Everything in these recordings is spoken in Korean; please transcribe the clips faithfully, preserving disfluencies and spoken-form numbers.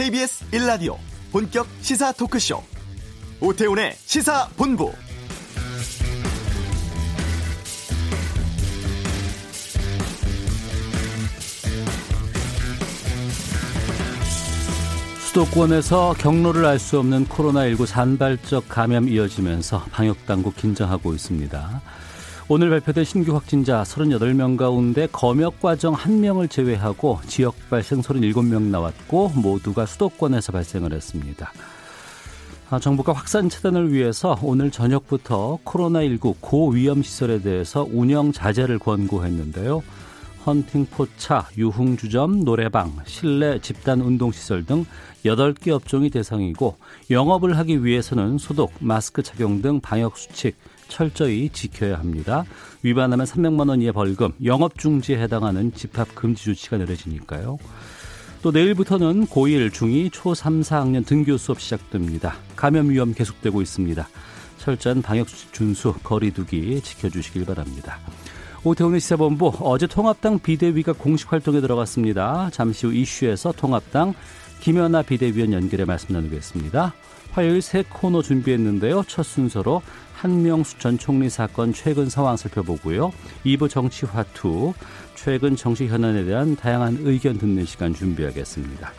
케이비에스 일 라디오 본격 시사 토크쇼 오태훈의 시사본부. 수도권에서 경로를 알 수 없는 코로나십구 산발적 감염이 이어지면서 방역당국 긴장하고 있습니다. 오늘 발표된 신규 확진자 삼십팔 명 가운데 검역과정 한 명을 제외하고 지역 발생 삼십칠 명 나왔고 모두가 수도권에서 발생을 했습니다. 정부가 확산 차단을 위해서 오늘 저녁부터 코로나십구 고위험시설에 대해서 운영 자제를 권고했는데요. 헌팅포차, 유흥주점, 노래방, 실내 집단운동시설 등 여덟 개 업종이 대상이고 영업을 하기 위해서는 소독, 마스크 착용 등 방역수칙 철저히 지켜야 합니다. 위반하면 삼백만 원 이하 벌금, 영업중지에 해당하는 집합금지 조치가 내려지니까요. 또 내일부터는 고일, 중이, 초삼, 사학년 등교 수업 시작됩니다. 감염 위험 계속되고 있습니다. 철저한 방역수칙 준수, 거리 두기 지켜주시길 바랍니다. 오태훈의 시사본부, 어제 통합당 비대위가 공식 활동에 들어갔습니다. 잠시 후 이슈에서 통합당 김연아 비대위원 연결해 말씀 나누겠습니다. 화요일 새 코너 준비했는데요. 첫 순서로 한명수 전 총리 사건 최근 상황 살펴보고요. 이 부 정치화투, 최근 정치 현안에 대한 다양한 의견 듣는 시간 준비하겠습니다.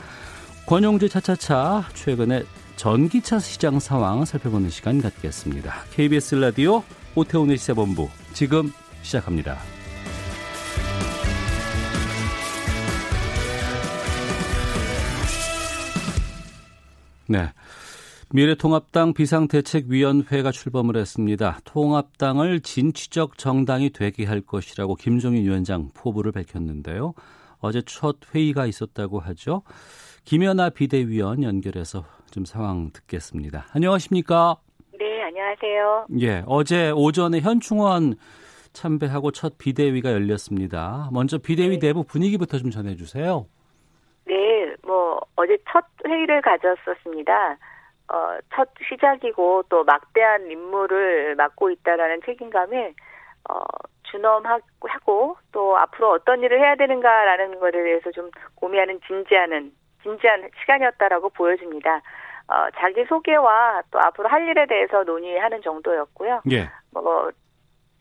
권용주 차차차, 최근의 전기차 시장 상황 살펴보는 시간 갖겠습니다. 케이비에스 라디오 오태훈의 시사본부, 지금 시작합니다. 네. 미래통합당 비상대책위원회가 출범을 했습니다. 통합당을 진취적 정당이 되게 할 것이라고 김종인 위원장 포부를 밝혔는데요. 어제 첫 회의가 있었다고 하죠. 김연아 비대위원 연결해서 좀 상황 듣겠습니다. 안녕하십니까? 네, 안녕하세요. 예, 어제 오전에 현충원 참배하고 첫 비대위가 열렸습니다. 먼저 비대위 네. 내부 분위기부터 좀 전해주세요. 네, 뭐 어제 첫 회의를 가졌었습니다. 어, 첫 시작이고 또 막대한 임무를 맡고 있다라는 책임감에 어, 준엄하고 또 앞으로 어떤 일을 해야 되는가라는 것에 대해서 좀 고민하는 진지하는 진지한 시간이었다라고 보여집니다. 어, 자기 소개와 또 앞으로 할 일에 대해서 논의하는 정도였고요. 예. 뭐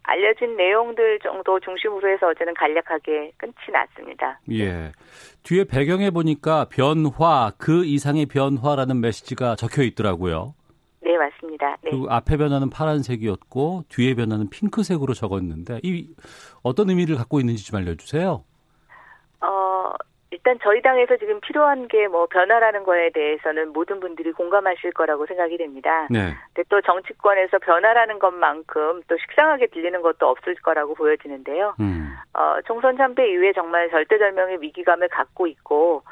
알려진 내용들 정도 중심으로 해서 어제는 간략하게 끝이 났습니다. 예. 뒤에 배경에 보니까 변화, 그 이상의 변화라는 메시지가 적혀 있더라고요. 네, 맞습니다. 네. 그리고 앞에 변화는 파란색이었고 뒤에 변화는 핑크색으로 적었는데 이 어떤 의미를 갖고 있는지 좀 알려주세요. 어, 일단 저희 당에서 지금 필요한 게 뭐 변화라는 거에 대해서는 모든 분들이 공감하실 거라고 생각이 됩니다. 네. 근데 또 정치권에서 변화라는 것만큼 또 식상하게 들리는 것도 없을 거라고 보여지는데요. 음. 어, 총선 참패 이후에 정말 절대절명의 위기감을 갖고 있고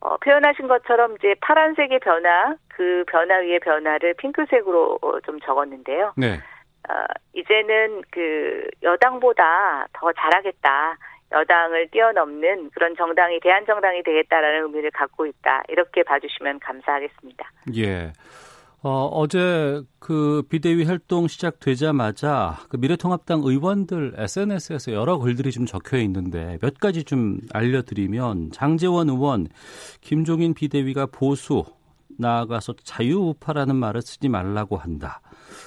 어, 표현하신 것처럼 이제 파란색의 변화, 그 변화 위의 변화를 핑크색으로 좀 적었는데요. 네. 어, 이제는 그 여당보다 더 잘하겠다. 여당을 뛰어넘는 그런 정당이 대한정당이 되겠다라는 의미를 갖고 있다. 이렇게 봐주시면 감사하겠습니다. 예. 어, 어제 그 비대위 활동 시작되자마자 그 미래통합당 의원들 에스엔에스에서 여러 글들이 좀 적혀 있는데 몇 가지 좀 알려드리면 장재원 의원, 김종인 비대위가 보수, 나아가서 자유우파라는 말을 쓰지 말라고 한다.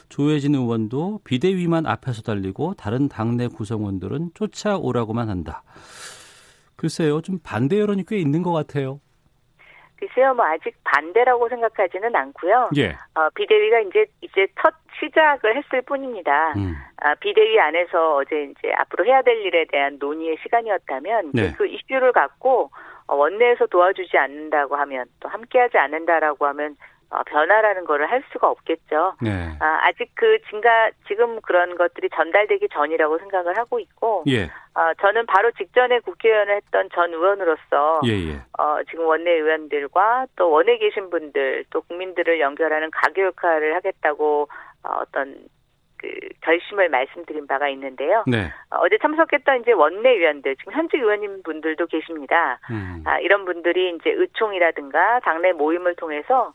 조혜진 의원도 비대위만 앞에서 달리고 다른 당내 구성원들은 쫓아오라고만 한다. 글쎄요, 좀 반대 여론이 꽤 있는 것 같아요. 글쎄요, 뭐 아직 반대라고 생각하지는 않고요. 예. 어, 비대위가 이제 이제 첫 시작을 했을 뿐입니다. 음. 아, 비대위 안에서 어제 이제 앞으로 해야 될 일에 대한 논의의 시간이었다면 네. 그 이슈를 갖고 원내에서 도와주지 않는다고 하면 또 함께하지 않는다라고 하면. 어, 변화라는 거를 할 수가 없겠죠. 네. 아, 아직 그 증가, 지금 그런 것들이 전달되기 전이라고 생각을 하고 있고, 예. 어, 저는 바로 직전에 국회의원을 했던 전 의원으로서, 예예. 어, 지금 원내의원들과 또 원에 계신 분들, 또 국민들을 연결하는 가교 역할을 하겠다고 어, 어떤 그 결심을 말씀드린 바가 있는데요. 네. 어, 어제 참석했던 이제 원내의원들, 지금 현직 의원님 분들도 계십니다. 음. 아, 이런 분들이 이제 의총이라든가 당내 모임을 통해서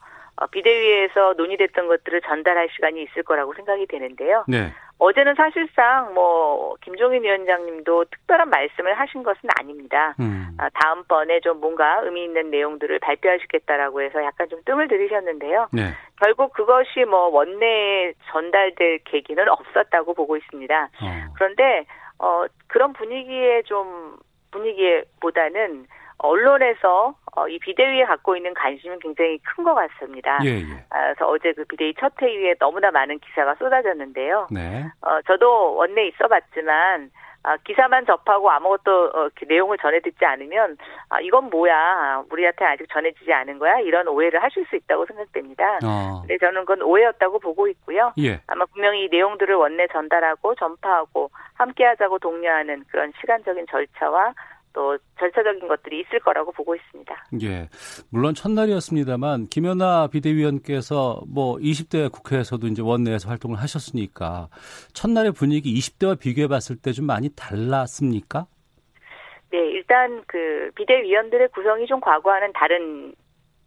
비대위에서 논의됐던 것들을 전달할 시간이 있을 거라고 생각이 되는데요. 네. 어제는 사실상 뭐 김종인 위원장님도 특별한 말씀을 하신 것은 아닙니다. 음. 아, 다음번에 좀 뭔가 의미 있는 내용들을 발표하시겠다라고 해서 약간 좀 뜸을 들이셨는데요. 네. 결국 그것이 뭐 원내에 전달될 계기는 없었다고 보고 있습니다. 어. 그런데 어, 그런 분위기에 좀 분위기보다는 언론에서 이 비대위에 갖고 있는 관심은 굉장히 큰 것 같습니다. 예, 예. 그래서 어제 그 비대위 첫 회의에 너무나 많은 기사가 쏟아졌는데요. 네. 어, 저도 원내에 있어봤지만 아, 기사만 접하고 아무것도 어, 내용을 전해듣지 않으면 아, 이건 뭐야, 우리한테 아직 전해지지 않은 거야, 이런 오해를 하실 수 있다고 생각됩니다. 어. 근데 저는 그건 오해였다고 보고 있고요. 예. 아마 분명히 이 내용들을 원내 전달하고 전파하고 함께하자고 독려하는 그런 시간적인 절차와 또 절차적인 것들이 있을 거라고 보고 있습니다. 예, 물론 첫날이었습니다만 김연아 비대위원께서 뭐 이십 대 국회에서도 이제 원내에서 활동을 하셨으니까 첫날의 분위기 이십 대와 비교해 봤을 때 좀 많이 달랐습니까? 네, 일단 그 비대위원들의 구성이 좀 과거와는 다른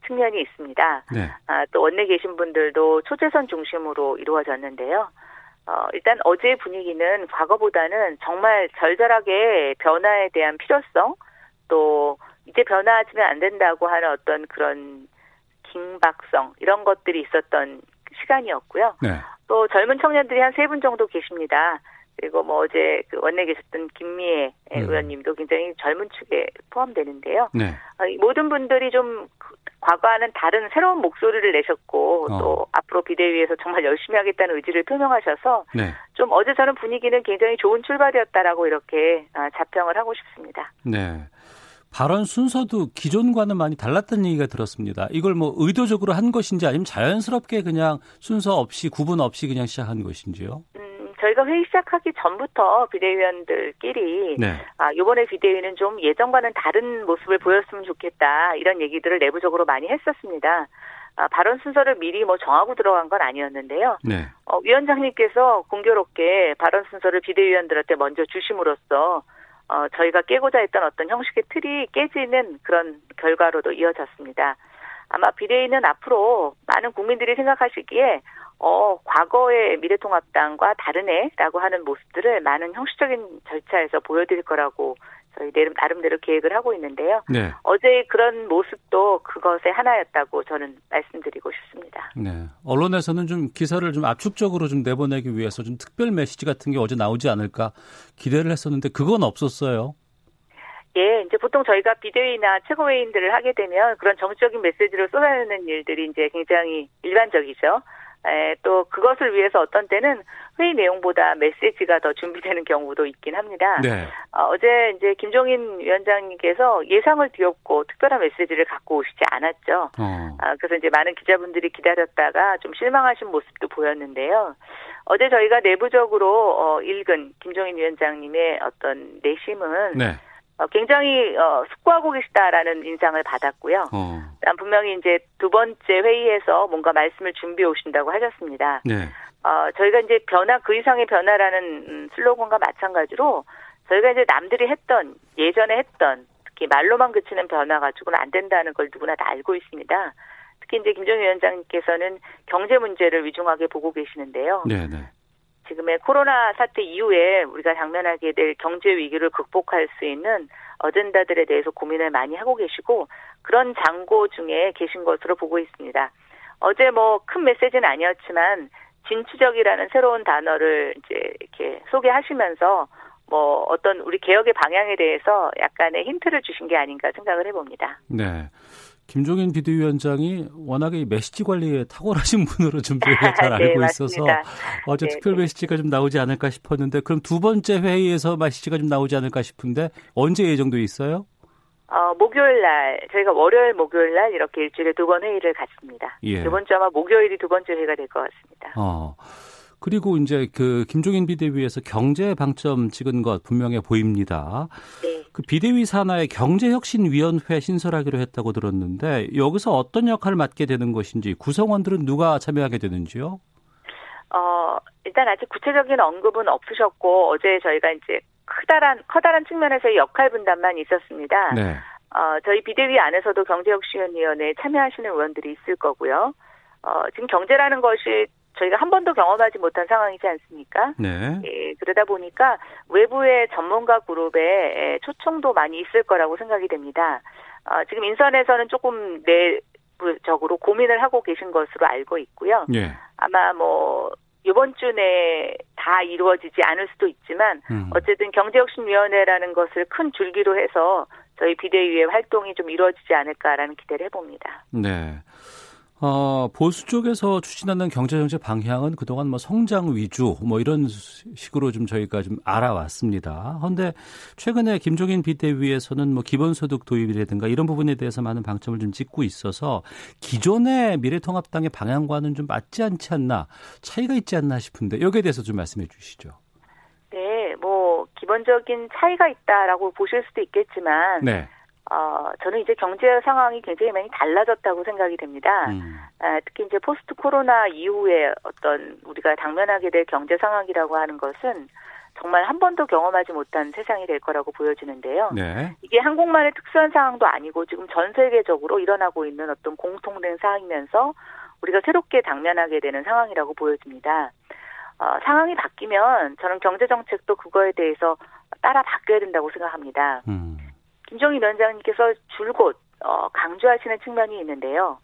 측면이 있습니다. 네. 아, 또 원내 계신 분들도 초재선 중심으로 이루어졌는데요. 어, 일단 어제의 분위기는 과거보다는 정말 절절하게 변화에 대한 필요성, 또 이제 변화하시면 안 된다고 하는 어떤 그런 긴박성, 이런 것들이 있었던 시간이었고요. 네. 또 젊은 청년들이 한 세 분 정도 계십니다. 그리고 뭐 어제 그 원내에 계셨던 김미애 음. 의원님도 굉장히 젊은 축에 포함되는데요. 네. 어, 모든 분들이 좀 과거와는 다른 새로운 목소리를 내셨고 어. 또 앞으로 비대위에서 정말 열심히 하겠다는 의지를 표명하셔서 네. 좀 어제 저는 분위기는 굉장히 좋은 출발이었다라고 이렇게 자평을 하고 싶습니다. 네, 발언 순서도 기존과는 많이 달랐다는 얘기가 들었습니다. 이걸 뭐 의도적으로 한 것인지 아니면 자연스럽게 그냥 순서 없이 구분 없이 그냥 시작한 것인지요? 음, 저희가 회의 시작하기 전부터 비대위원들끼리 네. 아, 이번에 비대위는 좀 예전과는 다른 모습을 보였으면 좋겠다 이런 얘기들을 내부적으로 많이 했었습니다. 아, 발언 순서를 미리 뭐 정하고 들어간 건 아니었는데요. 네. 어, 위원장님께서 공교롭게 발언 순서를 비대위원들한테 먼저 주심으로써 어, 저희가 깨고자 했던 어떤 형식의 틀이 깨지는 그런 결과로도 이어졌습니다. 아마 비대위는 앞으로 많은 국민들이 생각하시기에 어, 과거의 미래통합당과 다르네라고 하는 모습들을 많은 형식적인 절차에서 보여드릴 거라고 저희 나름대로 계획을 하고 있는데요. 네. 어제의 그런 모습도 그것의 하나였다고 저는 말씀드리고 싶습니다. 네. 언론에서는 좀 기사를 좀 압축적으로 좀 내보내기 위해서 좀 특별 메시지 같은 게 어제 나오지 않을까 기대를 했었는데 그건 없었어요. 예, 이제 보통 저희가 비대위나 최고회의인들을 하게 되면 그런 정치적인 메시지를 쏟아내는 일들이 이제 굉장히 일반적이죠. 에, 또 그것을 위해서 어떤 때는 회의 내용보다 메시지가 더 준비되는 경우도 있긴 합니다. 네. 어, 어제 이제 김종인 위원장님께서 예상을 뒤엎고 특별한 메시지를 갖고 오시지 않았죠. 어. 아, 그래서 이제 많은 기자분들이 기다렸다가 좀 실망하신 모습도 보였는데요. 어제 저희가 내부적으로 어, 읽은 김종인 위원장님의 어떤 내심은 네. 어, 굉장히 어, 숙고하고 계시다라는 인상을 받았고요. 어. 분명히 이제 두 번째 회의에서 뭔가 말씀을 준비해 오신다고 하셨습니다. 네. 어, 저희가 이제 변화 그 이상의 변화라는 슬로건과 마찬가지로 저희가 이제 남들이 했던 예전에 했던 특히 말로만 그치는 변화 가지고는 안 된다는 걸 누구나 다 알고 있습니다. 특히 이제 김종인 위원장님께서는 경제 문제를 위중하게 보고 계시는데요. 네, 네. 지금의 코로나 사태 이후에 우리가 당면하게 될 경제 위기를 극복할 수 있는 어젠다들에 대해서 고민을 많이 하고 계시고 그런 장고 중에 계신 것으로 보고 있습니다. 어제 뭐 큰 메시지는 아니었지만 진취적이라는 새로운 단어를 이제 이렇게 소개하시면서 뭐 어떤 우리 개혁의 방향에 대해서 약간의 힌트를 주신 게 아닌가 생각을 해봅니다. 네. 김종인 비대위원장이 워낙에 메시지 관리에 탁월하신 분으로 좀 잘 알고 네, 있어서 어제 네, 특별 메시지가 좀 나오지 않을까 싶었는데 그럼 두 번째 회의에서 메시지가 좀 나오지 않을까 싶은데 언제 예정돼 있어요? 어, 목요일 날 저희가 월요일 목요일 날 이렇게 일주일에 두 번 회의를 갖습니다. 예. 이번 주 아마 목요일이 두 번째 회의가 될 것 같습니다. 어. 그리고 이제 그 김종인 비대위에서 경제 방점 찍은 것 분명해 보입니다. 네. 그 비대위 산하의 경제혁신위원회 신설하기로 했다고 들었는데 여기서 어떤 역할을 맡게 되는 것인지 구성원들은 누가 참여하게 되는지요? 어, 일단 아직 구체적인 언급은 없으셨고 어제 저희가 이제 커다란 커다란 측면에서의 역할 분담만 있었습니다. 네. 어, 저희 비대위 안에서도 경제혁신위원회에 참여하시는 의원들이 있을 거고요. 어, 지금 경제라는 것이 저희가 한 번도 경험하지 못한 상황이지 않습니까? 네. 예, 그러다 보니까 외부의 전문가 그룹에 초청도 많이 있을 거라고 생각이 됩니다. 어, 지금 인선에서는 조금 내부적으로 고민을 하고 계신 것으로 알고 있고요. 예. 아마 뭐 이번 주 내에 다 이루어지지 않을 수도 있지만 음. 어쨌든 경제혁신위원회라는 것을 큰 줄기로 해서 저희 비대위의 활동이 좀 이루어지지 않을까라는 기대를 해봅니다. 네. 어, 보수 쪽에서 추진하는 경제정책 방향은 그동안 뭐 성장 위주 뭐 이런 식으로 좀 저희가 좀 알아왔습니다. 그런데 최근에 김종인 비대위에서는 뭐 기본소득 도입이라든가 이런 부분에 대해서 많은 방점을 좀 찍고 있어서 기존의 미래통합당의 방향과는 좀 맞지 않지 않나, 차이가 있지 않나 싶은데 여기에 대해서 좀 말씀해 주시죠. 네, 뭐 기본적인 차이가 있다라고 보실 수도 있겠지만 네. 어, 저는 이제 경제 상황이 굉장히 많이 달라졌다고 생각이 됩니다. 음. 아, 특히 이제 포스트 코로나 이후에 어떤 우리가 당면하게 될 경제 상황이라고 하는 것은 정말 한 번도 경험하지 못한 세상이 될 거라고 보여지는데요. 네. 이게 한국만의 특수한 상황도 아니고 지금 전 세계적으로 일어나고 있는 어떤 공통된 사항이면서 우리가 새롭게 당면하게 되는 상황이라고 보여집니다. 어, 상황이 바뀌면 저는 경제정책도 그거에 대해서 따라 바뀌어야 된다고 생각합니다. 음. 김종인 위원장님께서 줄곧 강조하시는 측면이 있는데요.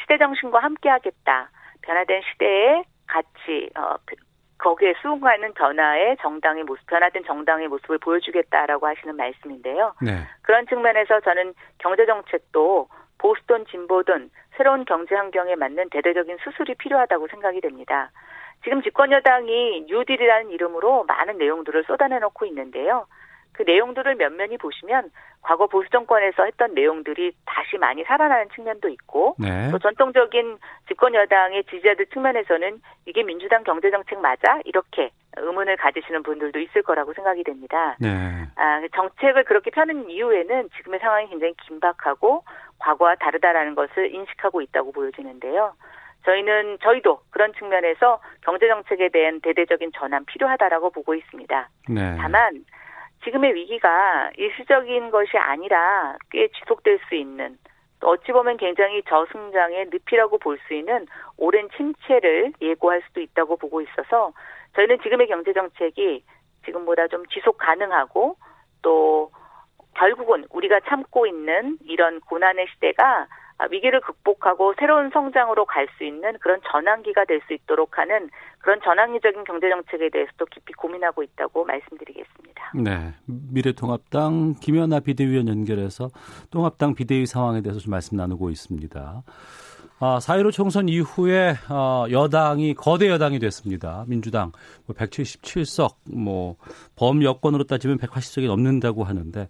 시대 정신과 함께하겠다. 변화된 시대에 같이 거기에 수긍하는 변화의 정당의 모습, 변화된 정당의 모습을 보여주겠다라고 하시는 말씀인데요. 네. 그런 측면에서 저는 경제 정책도 보수든 진보든 새로운 경제 환경에 맞는 대대적인 수술이 필요하다고 생각이 됩니다. 지금 집권 여당이 뉴딜이라는 이름으로 많은 내용들을 쏟아내놓고 있는데요. 그 내용들을 면면히 보시면 과거 보수 정권에서 했던 내용들이 다시 많이 살아나는 측면도 있고 네. 또 전통적인 집권 여당의 지지자들 측면에서는 이게 민주당 경제정책 맞아? 이렇게 의문을 가지시는 분들도 있을 거라고 생각이 됩니다. 네. 아, 정책을 그렇게 펴는 이유에는 지금의 상황이 굉장히 긴박하고 과거와 다르다라는 것을 인식하고 있다고 보여지는데요. 저희는 저희도 그런 측면에서 경제정책에 대한 대대적인 전환 필요하다라고 보고 있습니다. 네. 다만 지금의 위기가 일시적인 것이 아니라 꽤 지속될 수 있는 또 어찌 보면 굉장히 저성장의 늪이라고 볼 수 있는 오랜 침체를 예고할 수도 있다고 보고 있어서 저희는 지금의 경제정책이 지금보다 좀 지속 가능하고 또 결국은 우리가 참고 있는 이런 고난의 시대가 위기를 극복하고 새로운 성장으로 갈 수 있는 그런 전환기가 될 수 있도록 하는 그런 전환기적인 경제정책에 대해서도 깊이 고민하고 있다고 말씀드리겠습니다. 네, 미래통합당 김연아 비대위원 연결해서 통합당 비대위 상황에 대해서 좀 말씀 나누고 있습니다. 아, 사 일오 총선 이후에 어, 여당이 거대 여당이 됐습니다. 민주당 뭐 백칠십칠 석, 뭐 범여권으로 따지면 백팔십 석이 넘는다고 하는데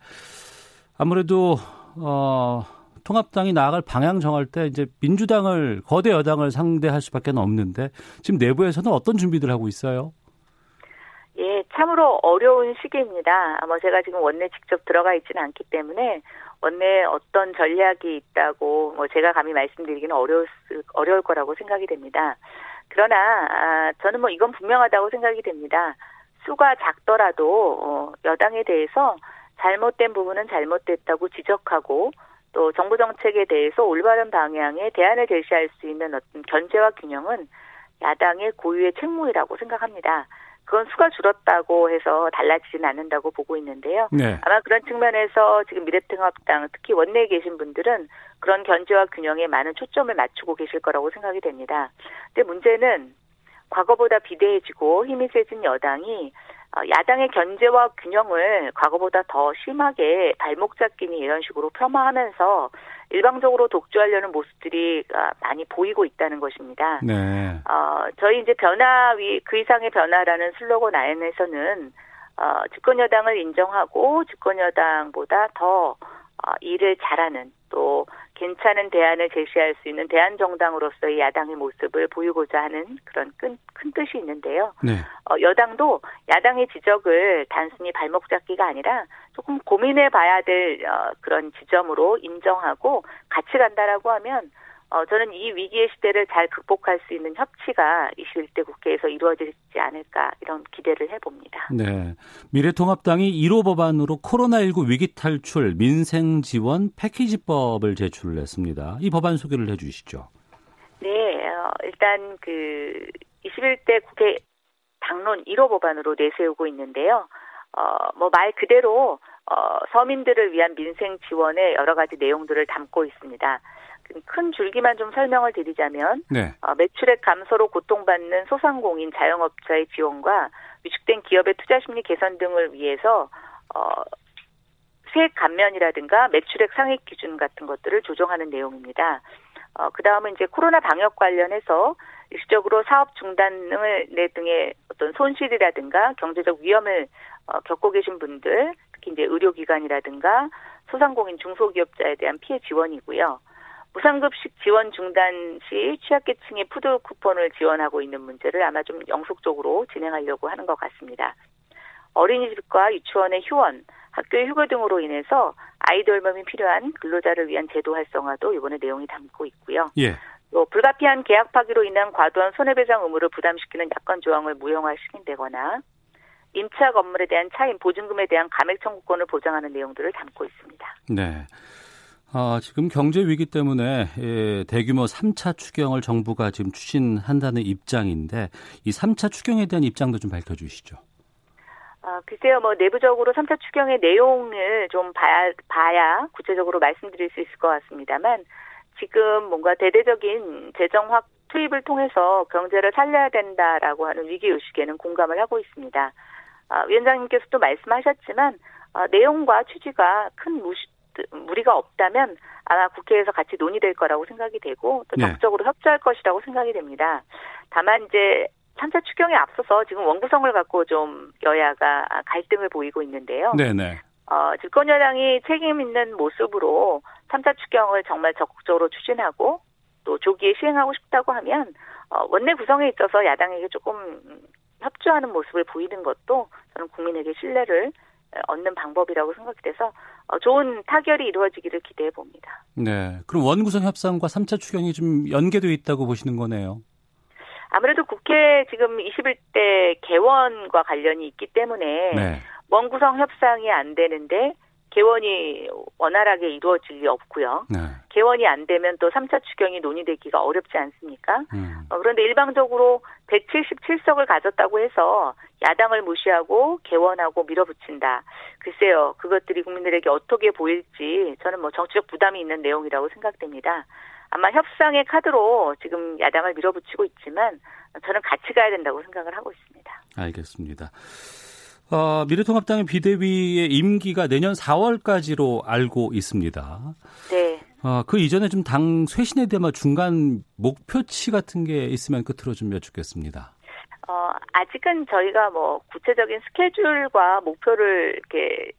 아무래도 어. 통합당이 나아갈 방향 정할 때 이제 민주당을 거대 여당을 상대할 수밖에 없는데 지금 내부에서는 어떤 준비들 하고 있어요? 예, 참으로 어려운 시기입니다. 아마 제가 지금 원내 직접 들어가 있지는 않기 때문에 원내 어떤 전략이 있다고 뭐 제가 감히 말씀드리기는 어려울 수, 어려울 거라고 생각이 됩니다. 그러나 아, 저는 뭐 이건 분명하다고 생각이 됩니다. 수가 작더라도 어, 여당에 대해서 잘못된 부분은 잘못됐다고 지적하고 또 정부 정책에 대해서 올바른 방향의 대안을 제시할 수 있는 어떤 견제와 균형은 야당의 고유의 책무이라고 생각합니다. 그건 수가 줄었다고 해서 달라지진 않는다고 보고 있는데요. 네. 아마 그런 측면에서 지금 미래통합당 특히 원내에 계신 분들은 그런 견제와 균형에 많은 초점을 맞추고 계실 거라고 생각이 됩니다. 근데 문제는 과거보다 비대해지고 힘이 세진 여당이 야당의 견제와 균형을 과거보다 더 심하게 발목 잡기니 이런 식으로 폄하하면서 일방적으로 독주하려는 모습들이 많이 보이고 있다는 것입니다. 네. 어, 저희 이제 변화 위, 그 이상의 변화라는 슬로건 안에서는 어, 집권 여당을 인정하고 집권 여당보다 더 어, 일을 잘하는 또 괜찮은 대안을 제시할 수 있는 대안 정당으로서의 야당의 모습을 보이고자 하는 그런 큰, 큰 뜻이 있는데요. 네. 어, 여당도 야당의 지적을 단순히 발목 잡기가 아니라 조금 고민해 봐야 될 어, 그런 지점으로 인정하고 같이 간다라고 하면 어, 저는 이 위기의 시대를 잘 극복할 수 있는 협치가 이십일 대 국회에서 이루어지지 않을까 이런 기대를 해봅니다. 네, 미래통합당이 일 호 법안으로 코로나십구 위기 탈출 민생 지원 패키지법을 제출을 했습니다. 이 법안 소개를 해주시죠. 네, 일단 그 이십일 대 국회 당론 일 호 법안으로 내세우고 있는데요. 어, 뭐 말 그대로 어, 서민들을 위한 민생 지원의 여러 가지 내용들을 담고 있습니다. 큰 줄기만 좀 설명을 드리자면 네. 어, 매출액 감소로 고통받는 소상공인, 자영업자의 지원과 위축된 기업의 투자 심리 개선 등을 위해서 어, 세액 감면이라든가 매출액 상액 기준 같은 것들을 조정하는 내용입니다. 어, 그 다음은 이제 코로나 방역 관련해서 일시적으로 사업 중단 등의 어떤 손실이라든가 경제적 위험을 어, 겪고 계신 분들, 특히 이제 의료기관이라든가 소상공인 중소기업자에 대한 피해 지원이고요. 무상급식 지원 중단 시 취약계층의 푸드 쿠폰을 지원하고 있는 문제를 아마 좀 영속적으로 진행하려고 하는 것 같습니다. 어린이집과 유치원의 휴원, 학교의 휴교 등으로 인해서 아이 돌봄이 필요한 근로자를 위한 제도 활성화도 이번에 내용이 담고 있고요. 예. 또 불가피한 계약 파기로 인한 과도한 손해배상 의무를 부담시키는 약관 조항을 무효화 시킨다거나 임차 건물에 대한 차임 보증금에 대한 감액 청구권을 보장하는 내용들을 담고 있습니다. 네. 아, 지금 경제 위기 때문에 예, 대규모 삼 차 추경을 정부가 지금 추진한다는 입장인데 이 삼 차 추경에 대한 입장도 좀 밝혀주시죠. 아, 글쎄요, 뭐 내부적으로 삼 차 추경의 내용을 좀 봐야, 봐야 구체적으로 말씀드릴 수 있을 것 같습니다만 지금 뭔가 대대적인 재정 확 투입을 통해서 경제를 살려야 된다라고 하는 위기 의식에는 공감을 하고 있습니다. 아, 위원장님께서도 말씀하셨지만 아, 내용과 취지가 큰 무시. 무리가 없다면 아마 국회에서 같이 논의될 거라고 생각이 되고 또 적극적으로 네. 협조할 것이라고 생각이 됩니다. 다만 이제 삼 차 추경에 앞서서 지금 원구성을 갖고 좀 여야가 갈등을 보이고 있는데요. 네네. 어, 집권 여당이 책임 있는 모습으로 삼 차 추경을 정말 적극적으로 추진하고 또 조기에 시행하고 싶다고 하면 어, 원내 구성에 있어서 야당에게 조금 협조하는 모습을 보이는 것도 저는 국민에게 신뢰를 얻는 방법이라고 생각이 돼서 좋은 타결이 이루어지기를 기대해 봅니다. 네, 그럼 원구성 협상과 삼 차 추경이 좀 연계되어 있다고 보시는 거네요. 아무래도 국회 지금 이십일 대 개원과 관련이 있기 때문에 네. 원구성 협상이 안 되는데 개원이 원활하게 이루어질 리 없고요. 네. 개원이 안 되면 또 삼 차 추경이 논의되기가 어렵지 않습니까? 음. 어, 그런데 일방적으로 백칠십칠 석을 가졌다고 해서 야당을 무시하고 개원하고 밀어붙인다. 글쎄요, 그것들이 국민들에게 어떻게 보일지 저는 뭐 정치적 부담이 있는 내용이라고 생각됩니다. 아마 협상의 카드로 지금 야당을 밀어붙이고 있지만 저는 같이 가야 된다고 생각을 하고 있습니다. 알겠습니다. 어, 미래통합당의 비대위의 임기가 내년 사월까지로 알고 있습니다. 네. 어, 그 이전에 좀 당 쇄신에 대한 중간 목표치 같은 게 있으면 끝으로 좀 여쭙겠습니다. 어, 아직은 저희가 뭐 구체적인 스케줄과 목표를 이렇게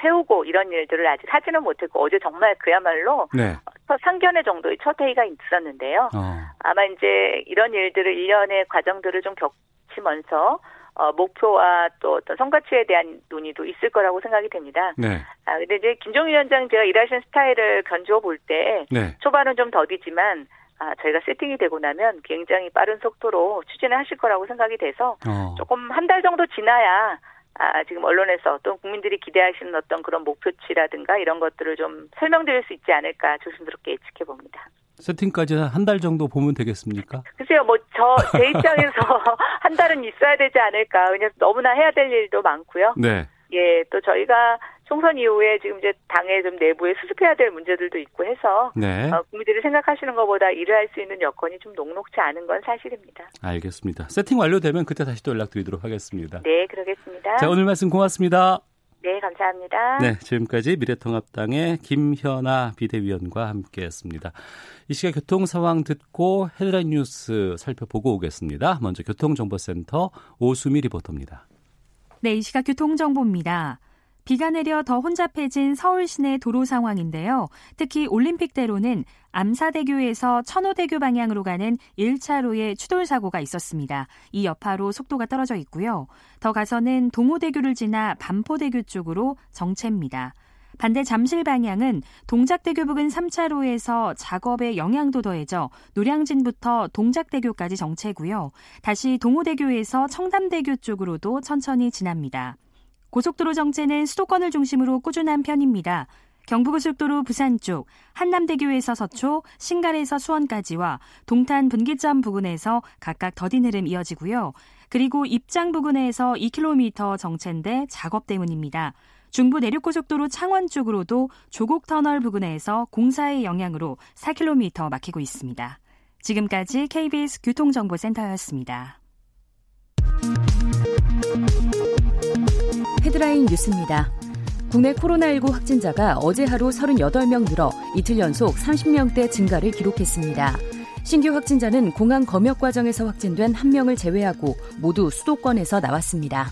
세우고 이런 일들을 아직 하지는 못했고 어제 정말 그야말로 네. 상견례 정도의 첫 회의가 있었는데요. 어. 아마 이제 이런 일들을 일련의 과정들을 좀 겹치면서 어, 목표와 또 어떤 성과치에 대한 논의도 있을 거라고 생각이 됩니다. 네. 아, 근데 이제 김종인 위원장 제가 일하시는 스타일을 견주어 볼 때 네. 초반은 좀 더디지만 아, 저희가 세팅이 되고 나면 굉장히 빠른 속도로 추진을 하실 거라고 생각이 돼서 어. 조금 한 달 정도 지나야 아, 지금 언론에서 또 국민들이 기대하시는 어떤 그런 목표치라든가 이런 것들을 좀 설명드릴 수 있지 않을까 조심스럽게 예측해 봅니다. 세팅까지 한 달 정도 보면 되겠습니까? 글쎄요, 뭐 저 제 입장에서 한 달은 있어야 되지 않을까. 왜냐하면 너무나 해야 될 일도 많고요. 네. 예, 또 저희가 총선 이후에 지금 이제 당의 좀 내부에 수습해야 될 문제들도 있고 해서 네. 어, 국민들이 생각하시는 것보다 일을 할 수 있는 여건이 좀 녹록지 않은 건 사실입니다. 알겠습니다. 세팅 완료되면 그때 다시 또 연락드리도록 하겠습니다. 네, 그러겠습니다. 자, 오늘 말씀 고맙습니다. 네, 감사합니다. 네, 지금까지 미래통합당의 김현아 비대위원과 함께했습니다. 이 시각 교통 상황 듣고 헤드라인 뉴스 살펴보고 오겠습니다. 먼저 교통정보센터 오수미 리포터입니다. 네, 이 시각 교통정보입니다. 비가 내려 더 혼잡해진 서울 시내 도로 상황인데요. 특히 올림픽대로는 암사대교에서 천호대교 방향으로 가는 일 차로에 추돌 사고가 있었습니다. 이 여파로 속도가 떨어져 있고요. 더 가서는 동호대교를 지나 반포대교 쪽으로 정체입니다. 반대 잠실 방향은 동작대교 부근 삼 차로에서 작업에 영향도 더해져 노량진부터 동작대교까지 정체고요. 다시 동호대교에서 청담대교 쪽으로도 천천히 지납니다. 고속도로 정체는 수도권을 중심으로 꾸준한 편입니다. 경부고속도로 부산 쪽 한남대교에서 서초, 신갈에서 수원까지와 동탄 분기점 부근에서 각각 더딘 흐름 이어지고요. 그리고 입장 부근에서 이 킬로미터 정체인데 작업 때문입니다. 중부 내륙고속도로 창원 쪽으로도 조곡터널 부근에서 공사의 영향으로 사 킬로미터 막히고 있습니다. 지금까지 케이비에스 교통정보센터였습니다. 헤드라인 뉴스입니다. 국내 코로나십구 확진자가 어제 하루 서른여덟 명 늘어 이틀 연속 삼십 명대 증가를 기록했습니다. 신규 확진자는 공항 검역 과정에서 확진된 한 명을 제외하고 모두 수도권에서 나왔습니다.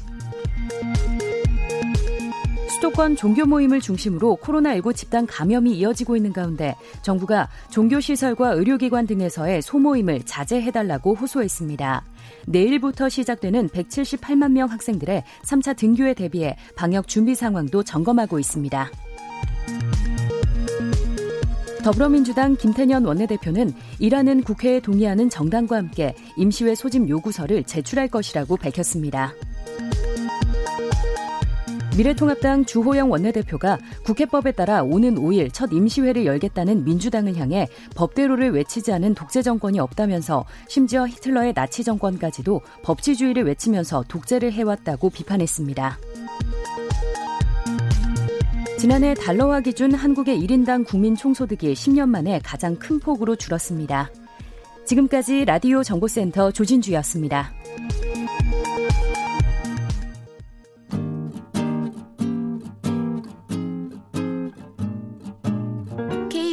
수도권 종교 모임을 중심으로 코로나십구 집단 감염이 이어지고 있는 가운데 정부가 종교시설과 의료기관 등에서의 소모임을 자제해달라고 호소했습니다. 내일부터 시작되는 백칠십팔만 명 학생들의 삼 차 등교에 대비해 방역 준비 상황도 점검하고 있습니다. 더불어민주당 김태년 원내대표는 이라는 국회에 동의하는 정당과 함께 임시회 소집 요구서를 제출할 것이라고 밝혔습니다. 미래통합당 주호영 원내대표가 국회법에 따라 오는 오일 첫 임시회를 열겠다는 민주당을 향해 법대로를 외치지 않은 독재 정권이 없다면서 심지어 히틀러의 나치 정권까지도 법치주의를 외치면서 독재를 해왔다고 비판했습니다. 지난해 달러화 기준 한국의 일 인당 국민 총소득이 십 년 만에 가장 큰 폭으로 줄었습니다. 지금까지 라디오 정보센터 조진주였습니다.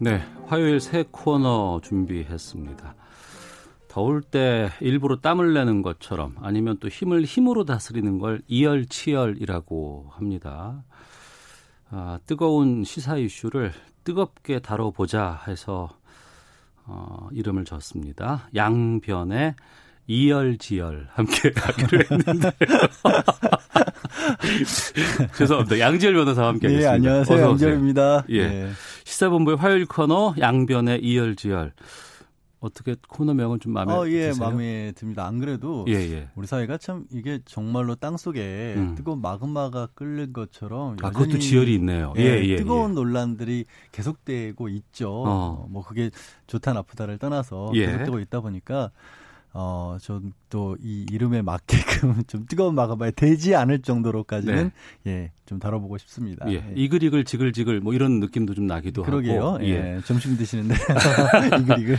네, 화요일 새 코너 준비했습니다. 더울 때 일부러 땀을 내는 것처럼 아니면 또 힘을 힘으로 다스리는 걸 이열치열이라고 합니다. 아, 뜨거운 시사 이슈를 뜨겁게 다뤄보자 해서 어, 이름을 줬습니다. 양변의 이열지열 함께 하기로 했는데 죄송합니다. 양지열 변호사와 함께하겠습니다. 네, 안녕하세요. 양지열입니다. 예. 네. 시사본부의 화요일 코너 양변의 이열지열. 어떻게 코너명은 좀 마음에 어, 예, 드세요? 마음에 듭니다. 안 그래도 예, 예. 우리 사회가 참 이게 정말로 땅속에 음. 뜨거운 마그마가 끓는 것처럼 아, 그것도 지열이 있네요. 예, 예, 예, 뜨거운 예. 논란들이 계속되고 있죠. 어. 뭐 그게 좋다 나쁘다를 떠나서 예. 계속되고 있다 보니까 어, 전 또 이 이름에 맞게끔 좀 뜨거운 마그마에 되지 않을 정도로까지는 네. 예, 좀 다뤄보고 싶습니다. 예. 예. 이글이글 지글지글 뭐 이런 느낌도 좀 나기도 그러게요. 하고. 그러게요. 예. 예. 점심 드시는데 이글이글.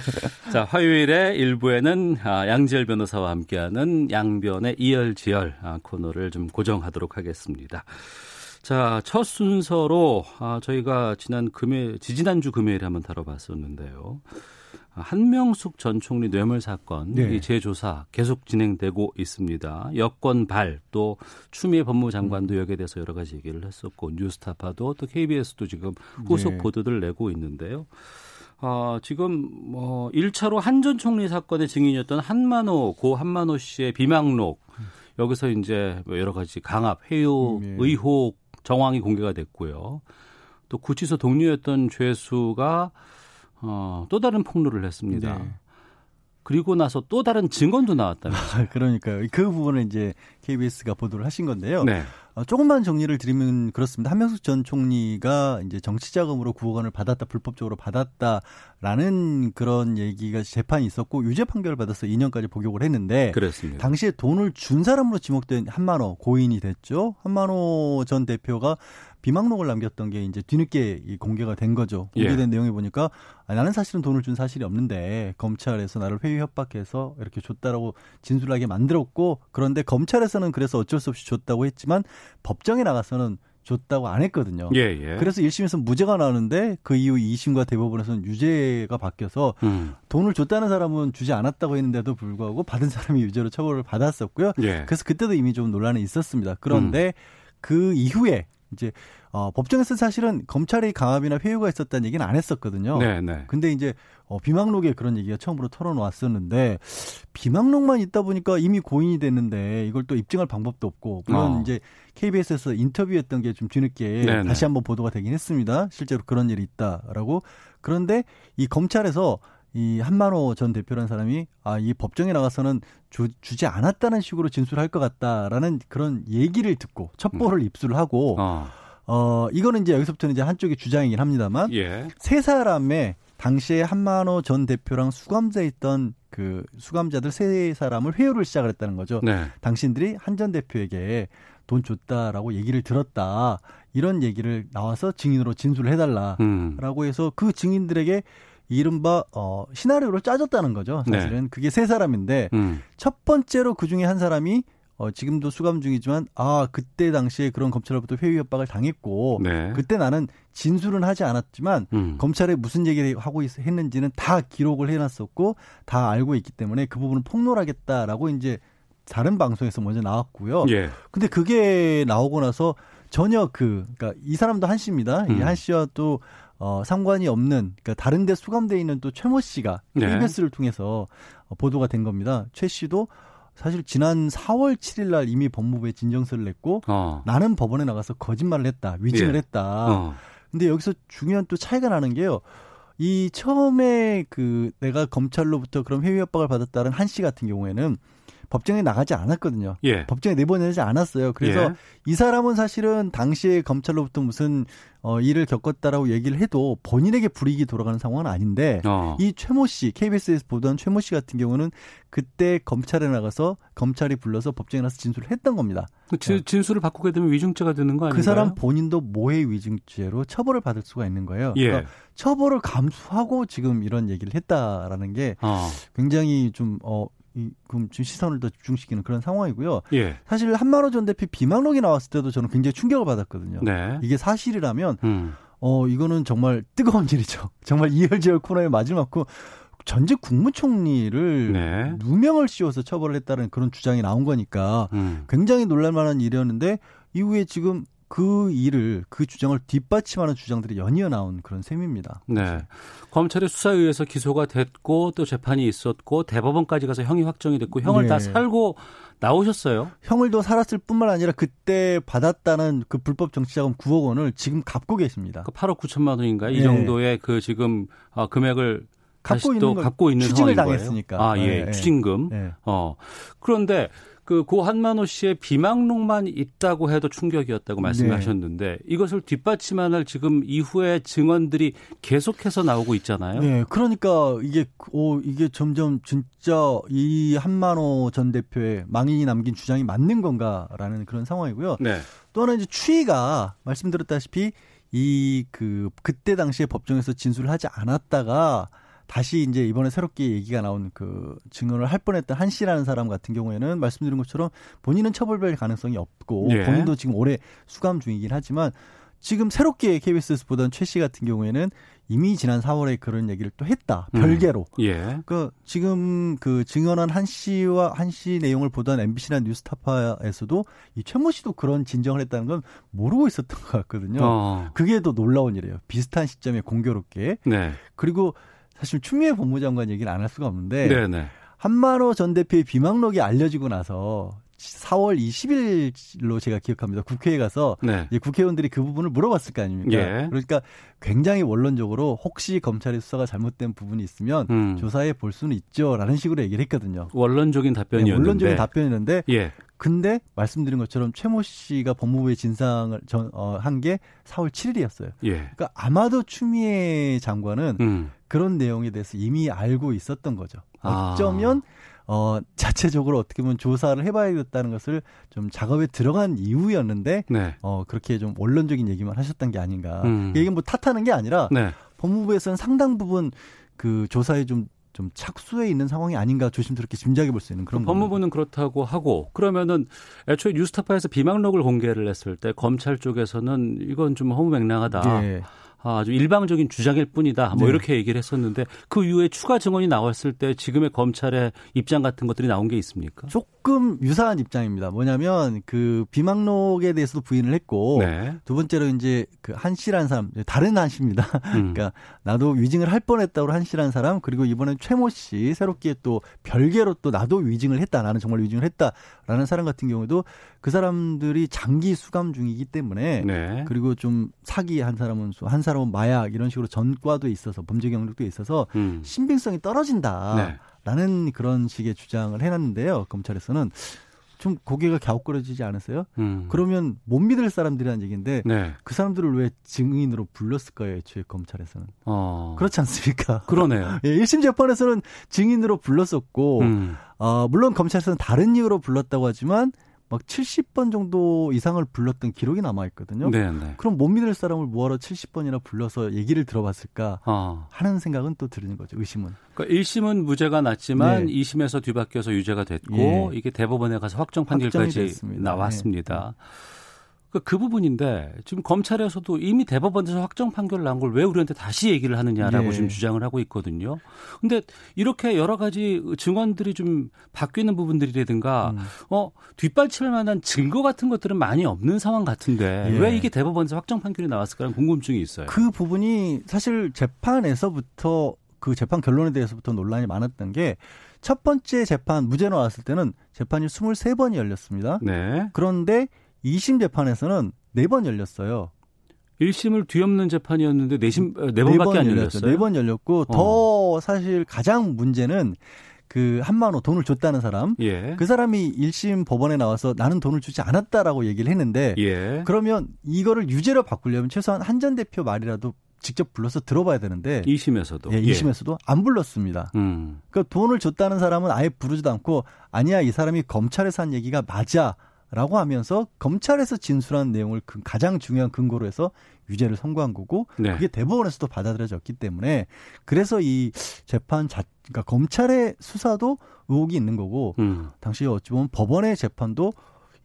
자, 화요일에 일부에는 아, 양지열 변호사와 함께하는 양변의 이열지열 아, 코너를 좀 고정하도록 하겠습니다. 자, 첫 순서로 아, 저희가 지난 금요일, 지지난주 금요일에 한번 다뤄봤었는데요. 한명숙 전 총리 뇌물 사건 네. 이 재조사 계속 진행되고 있습니다. 여권 발, 또 추미애 법무장관도 여기에 대해서 여러 가지 얘기를 했었고 뉴스타파도 또 케이비에스도 지금 후속 네. 보도를 내고 있는데요. 아, 지금 뭐 일 차로 한 전 총리 사건의 증인이었던 한만호, 고 한만호 씨의 비망록 여기서 이제 여러 가지 강압, 해요, 네. 의혹 정황이 공개가 됐고요. 또 구치소 동료였던 죄수가 어, 또 다른 폭로를 했습니다. 네. 그리고 나서 또 다른 증언도 나왔다면서요. 그러니까요. 그 부분을 이제 케이비에스가 보도를 하신 건데요. 네. 어, 조금만 정리를 드리면 그렇습니다. 한명숙 전 총리가 이제 정치자금으로 구억 원을 받았다, 불법적으로 받았다라는 그런 얘기가 재판이 있었고 유죄 판결을 받아서 이 년까지 복역을 했는데 그랬습니다. 당시에 돈을 준 사람으로 지목된 한만호 고인이 됐죠. 한만호 전 대표가 비망록을 남겼던 게 이제 뒤늦게 공개가 된 거죠. 공개된 예. 내용에 보니까 아, 나는 사실은 돈을 준 사실이 없는데 검찰에서 나를 회유 협박해서 이렇게 줬다라고 진술하게 만들었고 그런데 검찰에서는 그래서 어쩔 수 없이 줬다고 했지만 법정에 나가서는 줬다고 안 했거든요. 예, 예. 그래서 일 심에서는 무죄가 나오는데 그 이후 이 심과 대법원에서는 유죄가 바뀌어서 음. 돈을 줬다는 사람은 주지 않았다고 했는데도 불구하고 받은 사람이 유죄로 처벌을 받았었고요. 예. 그래서 그때도 이미 좀 논란이 있었습니다. 그런데 음. 그 이후에 이제 어, 법정에서 사실은 검찰의 강압이나 회유가 있었다는 얘기는 안 했었거든요. 네네. 근데 이제 어, 비망록에 그런 얘기가 처음으로 털어놓았었는데 비망록만 있다 보니까 이미 고인이 됐는데 이걸 또 입증할 방법도 없고 물론 어. 이제 케이비에스에서 인터뷰했던 게 좀 뒤늦게 네네. 다시 한번 보도가 되긴 했습니다. 실제로 그런 일이 있다라고. 그런데 이 검찰에서 이 한만호 전 대표라는 사람이 아, 이 법정에 나가서는 주, 주지 않았다는 식으로 진술할 것 같다라는 그런 얘기를 듣고 첩보를 음. 입수를 하고 어. 어 이거는 이제 여기서부터는 이제 한쪽의 주장이긴 합니다만 예. 세 사람의 당시에 한만호 전 대표랑 수감돼 있던 그 수감자들 세 사람을 회유를 시작을 했다는 거죠. 네. 당신들이 한 전 대표에게 돈 줬다라고 얘기를 들었다 이런 얘기를 나와서 증인으로 진술을 해달라라고 음. 해서 그 증인들에게 이른바 어, 시나리오를 짜줬다는 거죠. 사실은 네. 그게 세 사람인데 음. 첫 번째로 그중에 한 사람이 어, 지금도 수감 중이지만 아 그때 당시에 그런 검찰로부터 회유 협박을 당했고 네. 그때 나는 진술은 하지 않았지만 음. 검찰에 무슨 얘기를 하고 있, 했는지는 다 기록을 해놨었고 다 알고 있기 때문에 그 부분을 폭로하겠다라고 이제 다른 방송에서 먼저 나왔고요. 예. 근데 그게 나오고 나서 전혀 그 그러니까 이 사람도 한 씨입니다. 음. 이 한 씨와 또 어, 상관이 없는 그러니까 다른 데 수감되어 있는 또 최모 씨가 네. 케이비에스를 통해서 보도가 된 겁니다. 최 씨도 사실 지난 사월 칠일 날 이미 법무부에 진정서를 냈고 어. 나는 법원에 나가서 거짓말을 했다. 위증을 예. 했다. 어. 근데 여기서 중요한 또 차이가 나는 게요. 이 처음에 그 내가 검찰로부터 그런 회유 협박을 받았다는 한 씨 같은 경우에는 법정에 나가지 않았거든요. 예. 법정에 내보내지 않았어요. 그래서 예. 이 사람은 사실은 당시에 검찰로부터 무슨 어, 일을 겪었다라고 얘기를 해도 본인에게 불이익이 돌아가는 상황은 아닌데 어. 이 최모 씨, 케이비에스에서 보도한 최모 씨 같은 경우는 그때 검찰에 나가서 검찰이 불러서 법정에 나가서 진술을 했던 겁니다. 그 지, 진술을 바꾸게 되면 위증죄가 되는 거 아닌가요? 그 사람 본인도 모해 위증죄로 처벌을 받을 수가 있는 거예요. 예. 그러니까 처벌을 감수하고 지금 이런 얘기를 했다라는 게 어. 굉장히 좀... 어, 이, 그럼 지금 시선을 더 집중시키는 그런 상황이고요. 예. 사실 한만호 전 대표 비망록이 나왔을 때도 저는 굉장히 충격을 받았거든요. 네. 이게 사실이라면 음. 어 이거는 정말 뜨거운 일이죠. 정말 이열지열 코너에 맞을 만큼 전직 국무총리를 네. 누명을 씌워서 처벌을 했다는 그런 주장이 나온 거니까 음. 굉장히 놀랄만한 일이었는데 이후에 지금 그 일을 그 주장을 뒷받침하는 주장들이 연이어 나온 그런 셈입니다. 네, 검찰의 수사에 의해서 기소가 됐고 또 재판이 있었고 대법원까지 가서 형이 확정이 됐고 형을 네. 다 살고 나오셨어요. 형을 더 살았을 뿐만 아니라 그때 받았다는 그 불법 정치자금 구억 원을 지금 갚고 계십니다. 그 팔억 구천만 원인가요? 네. 이 정도의 그 지금 금액을 다시 또 갚고 있는 추징을 당했으니까. 거예요. 아, 네. 예, 네. 추징금. 네. 어, 그런데. 그 고 한만호 씨의 비망록만 있다고 해도 충격이었다고 말씀하셨는데 네. 이것을 뒷받침할 지금 이후에 증언들이 계속해서 나오고 있잖아요. 네, 그러니까 이게 오 이게 점점 진짜 이 한만호 전 대표의 망인이 남긴 주장이 맞는 건가라는 그런 상황이고요. 네. 또 하나 이제 추이가 말씀드렸다시피 이 그 그때 당시에 법정에서 진술을 하지 않았다가. 다시 이제 이번에 새롭게 얘기가 나온 그 증언을 할 뻔했던 한 씨라는 사람 같은 경우에는 말씀드린 것처럼 본인은 처벌될 가능성이 없고 예. 본인도 지금 올해 수감 중이긴 하지만 지금 새롭게 케이비에스에서 보던 최 씨 같은 경우에는 이미 지난 사월에 그런 얘기를 또 했다. 별개로. 음. 예. 그러니까 지금 그 증언한 한 씨와 한 씨 내용을 보던 엠비씨나 뉴스타파에서도 이 최모 씨도 그런 진정을 했다는 건 모르고 있었던 것 같거든요. 어. 그게 더 놀라운 일이에요. 비슷한 시점에 공교롭게. 네. 그리고 사실 추미애 법무장관 얘기는 안 할 수가 없는데 네네. 한만호 전 대표의 비망록이 알려지고 나서 사월 이십일로 제가 기억합니다. 국회에 가서 네. 이제 국회의원들이 그 부분을 물어봤을 거 아닙니까? 예. 그러니까 굉장히 원론적으로 혹시 검찰의 수사가 잘못된 부분이 있으면 음. 조사해 볼 수는 있죠. 라는 식으로 얘기를 했거든요. 원론적인 답변이었는데. 네, 원론적인 답변이었는데. 예. 근데 말씀드린 것처럼 최모 씨가 법무부에 진상을 어, 한 게 사월 칠일이었어요. 예. 그러니까 아마도 추미애 장관은 음. 그런 내용에 대해서 이미 알고 있었던 거죠. 어쩌면 아. 어, 자체적으로 어떻게 보면 조사를 해봐야겠다는 것을 좀 작업에 들어간 이유였는데 네. 어, 그렇게 좀 원론적인 얘기만 하셨던 게 아닌가. 음. 이게 뭐 탓하는 게 아니라 네. 법무부에서는 상당 부분 그 조사에 좀 좀 착수해 있는 상황이 아닌가 조심스럽게 짐작해 볼 수 있는 그런 법무부는 그렇다고 하고 그러면은 애초에 뉴스타파에서 비망록을 공개를 했을 때 검찰 쪽에서는 이건 좀 허무맹랑하다. 네. 아주 일방적인 주장일 뿐이다. 뭐 네. 이렇게 얘기를 했었는데 그 이후에 추가 증언이 나왔을 때 지금의 검찰의 입장 같은 것들이 나온 게 있습니까? 조금 유사한 입장입니다. 뭐냐면 그 비망록에 대해서도 부인을 했고 네. 두 번째로 이제 그 한 씨라는 사람, 다른 한 씨입니다. 음. 그러니까 나도 위증을 할 뻔했다고 한 씨라는 사람, 그리고 이번에 최모 씨 새롭게 또 별개로 또 나도 위증을 했다. 나는 정말 위증을 했다라는 사람 같은 경우도 그 사람들이 장기 수감 중이기 때문에 네. 그리고 좀 사기 한 사람은 한 사람 마약 이런 식으로 전과도 있어서 범죄 경력도 있어서 음. 신빙성이 떨어진다라는 네. 그런 식의 주장을 해놨는데요. 검찰에서는 좀 고개가 갸웃거려지지 않으세요? 음. 그러면 못 믿을 사람들이란 얘기인데 네. 그 사람들을 왜 증인으로 불렀을까요? 애초에 검찰에서는. 어. 그렇지 않습니까? 그러네요. 예, 일 심 재판에서는 증인으로 불렀었고 음. 어, 물론 검찰에서는 다른 이유로 불렀다고 하지만 막 칠십 번 정도 이상을 불렀던 기록이 남아있거든요. 네네. 그럼 못 믿을 사람을 뭐하러 칠십 번이나 불러서 얘기를 들어봤을까 어. 하는 생각은 또 드는 거죠. 의심은. 그러니까 일 심은 무죄가 났지만 네. 이 심에서 뒤바뀌어서 유죄가 됐고 예. 이게 대법원에 가서 확정 판결까지 나왔습니다. 네. 그러니까 그 부분인데 지금 검찰에서도 이미 대법원에서 확정 판결을 난 걸 왜 우리한테 다시 얘기를 하느냐라고 예. 지금 주장을 하고 있거든요. 근데 이렇게 여러 가지 증언들이 좀 바뀌는 부분들이라든가 음. 어, 뒷받침할 만한 증거 같은 것들은 많이 없는 상황 같은데 예. 왜 이게 대법원에서 확정 판결이 나왔을까라는 궁금증이 있어요. 그 부분이 사실 재판에서부터 그 재판 결론에 대해서부터 논란이 많았던 게 첫 번째 재판 무죄 나왔을 때는 재판이 이십삼 번이 열렸습니다. 네. 그런데 이 심 재판에서는 네 번 열렸어요. 일 심을 뒤엎는 재판이었는데 네 번 안 열렸어요. 네 번 열렸고 어. 더 사실 가장 문제는 그 한만호 돈을 줬다는 사람. 예. 그 사람이 일 심 법원에 나와서 나는 돈을 주지 않았다라고 얘기를 했는데 예. 그러면 이거를 유죄로 바꾸려면 최소한 한전 대표 말이라도 직접 불러서 들어봐야 되는데 이 심에서도 예, 이 심에서도 예. 안 불렀습니다. 음. 그러니까 돈을 줬다는 사람은 아예 부르지도 않고 아니야 이 사람이 검찰에서 한 얘기가 맞아. 라고 하면서 검찰에서 진술한 내용을 가장 중요한 근거로 해서 유죄를 선고한 거고 네. 그게 대법원에서도 받아들여졌기 때문에 그래서 이 재판 자, 그러니까 검찰의 수사도 의혹이 있는 거고 음. 당시에 어찌 보면 법원의 재판도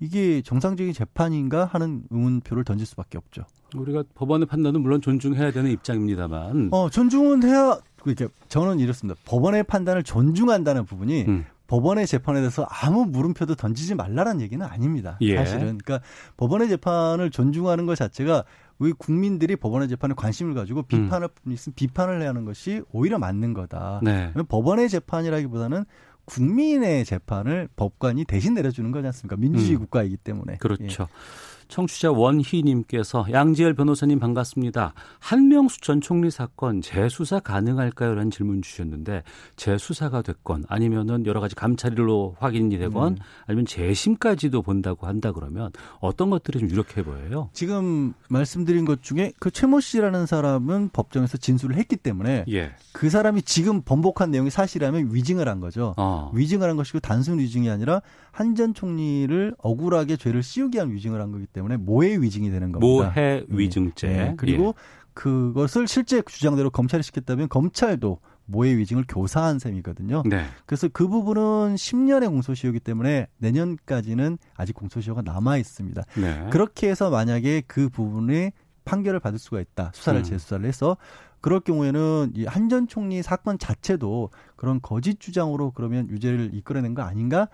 이게 정상적인 재판인가 하는 의문표를 던질 수밖에 없죠. 우리가 법원의 판단은 물론 존중해야 되는 입장입니다만 어, 존중은 해야 그러니까 저는 이렇습니다. 법원의 판단을 존중한다는 부분이 음. 법원의 재판에 대해서 아무 물음표도 던지지 말라는 얘기는 아닙니다. 예. 사실은. 그러니까 법원의 재판을 존중하는 것 자체가 우리 국민들이 법원의 재판에 관심을 가지고 비판을, 음. 비판을 해야 하는 것이 오히려 맞는 거다. 네. 법원의 재판이라기보다는 국민의 재판을 법관이 대신 내려주는 거지 않습니까? 민주주의 음. 국가이기 때문에. 그렇죠. 예. 청취자 원희님께서 양지열 변호사님 반갑습니다. 한명수 전 총리 사건 재수사 가능할까요? 라는 질문 주셨는데 재수사가 됐건 아니면은 여러 가지 감찰일로 확인이 되건 음. 아니면 재심까지도 본다고 한다 그러면 어떤 것들이 좀 유력해 보여요? 지금 말씀드린 것 중에 그 최모 씨라는 사람은 법정에서 진술을 했기 때문에 예. 그 사람이 지금 번복한 내용이 사실이라면 위증을 한 거죠. 어. 위증을 한 것이고 단순 위증이 아니라 한 전 총리를 억울하게 죄를 씌우게 한 위증을 한 거기 때문에 때문에 모해 위증이 되는 겁니다. 모해 위증죄. 네. 그리고 예. 그것을 실제 주장대로 검찰이 시켰다면 검찰도 모해 위증을 교사한 셈이거든요. 네. 그래서 그 부분은 십 년의 공소시효이기 때문에 내년까지는 아직 공소시효가 남아 있습니다. 네. 그렇게 해서 만약에 그 부분에 판결을 받을 수가 있다. 수사를 음. 재수사를 해서 그럴 경우에는 이 한 전 총리 사건 자체도 그런 거짓 주장으로 그러면 유죄를 이끌어낸 거 아닌가라는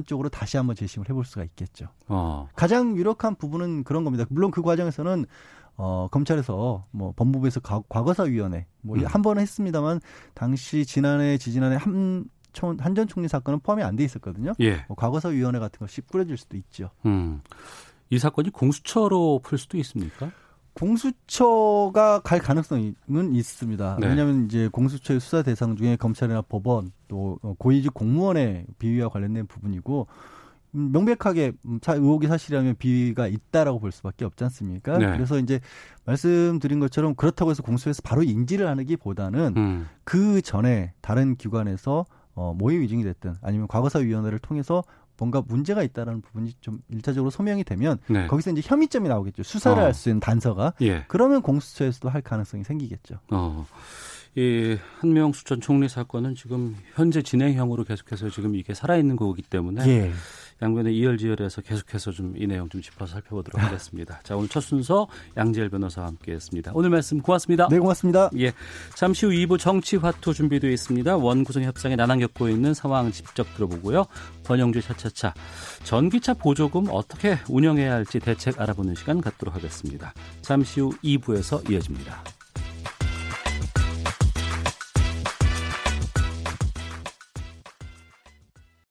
네. 쪽으로 다시 한번 재심을 해볼 수가 있겠죠. 어. 가장 유력한 부분은 그런 겁니다. 물론 그 과정에서는 어, 검찰에서 뭐 법무부에서 과거사위원회 뭐 한 번 음. 했습니다만 당시 지난해 지지난해 한 한 전 총리 사건은 포함이 안 돼 있었거든요. 예. 뭐 과거사위원회 같은 것이 꾸려질 수도 있죠. 음. 이 사건이 공수처로 풀 수도 있습니까? 공수처가 갈 가능성은 있습니다. 네. 왜냐하면 이제 공수처의 수사 대상 중에 검찰이나 법원 또 고위직 공무원의 비위와 관련된 부분이고 명백하게 의혹이 사실이라면 비위가 있다라고 볼 수밖에 없지 않습니까? 네. 그래서 이제 말씀드린 것처럼 그렇다고 해서 공수처에서 바로 인지를 하기보다는 음. 그 전에 다른 기관에서 모의 위증이 됐든 아니면 과거사위원회를 통해서 뭔가 문제가 있다라는 부분이 좀 일차적으로 소명이 되면 네. 거기서 이제 혐의점이 나오겠죠. 수사를 어. 할 수 있는 단서가. 예. 그러면 공수처에서도 할 가능성이 생기겠죠. 어. 이 한명수 전 총리 사건은 지금 현재 진행형으로 계속해서 지금 이게 살아있는 거기 때문에 예. 양변의 이열지열에서 계속해서 좀 이 내용 좀 짚어서 살펴보도록 하겠습니다. 자, 오늘 첫 순서 양지열 변호사와 함께했습니다. 오늘 말씀 고맙습니다. 네, 고맙습니다. 예, 잠시 후 이 부 정치화투 준비되어 있습니다. 원 구성 협상에 난항 겪고 있는 상황 직접 들어보고요. 권용주 차차차 전기차 보조금 어떻게 운영해야 할지 대책 알아보는 시간 갖도록 하겠습니다. 잠시 후 이 부에서 이어집니다.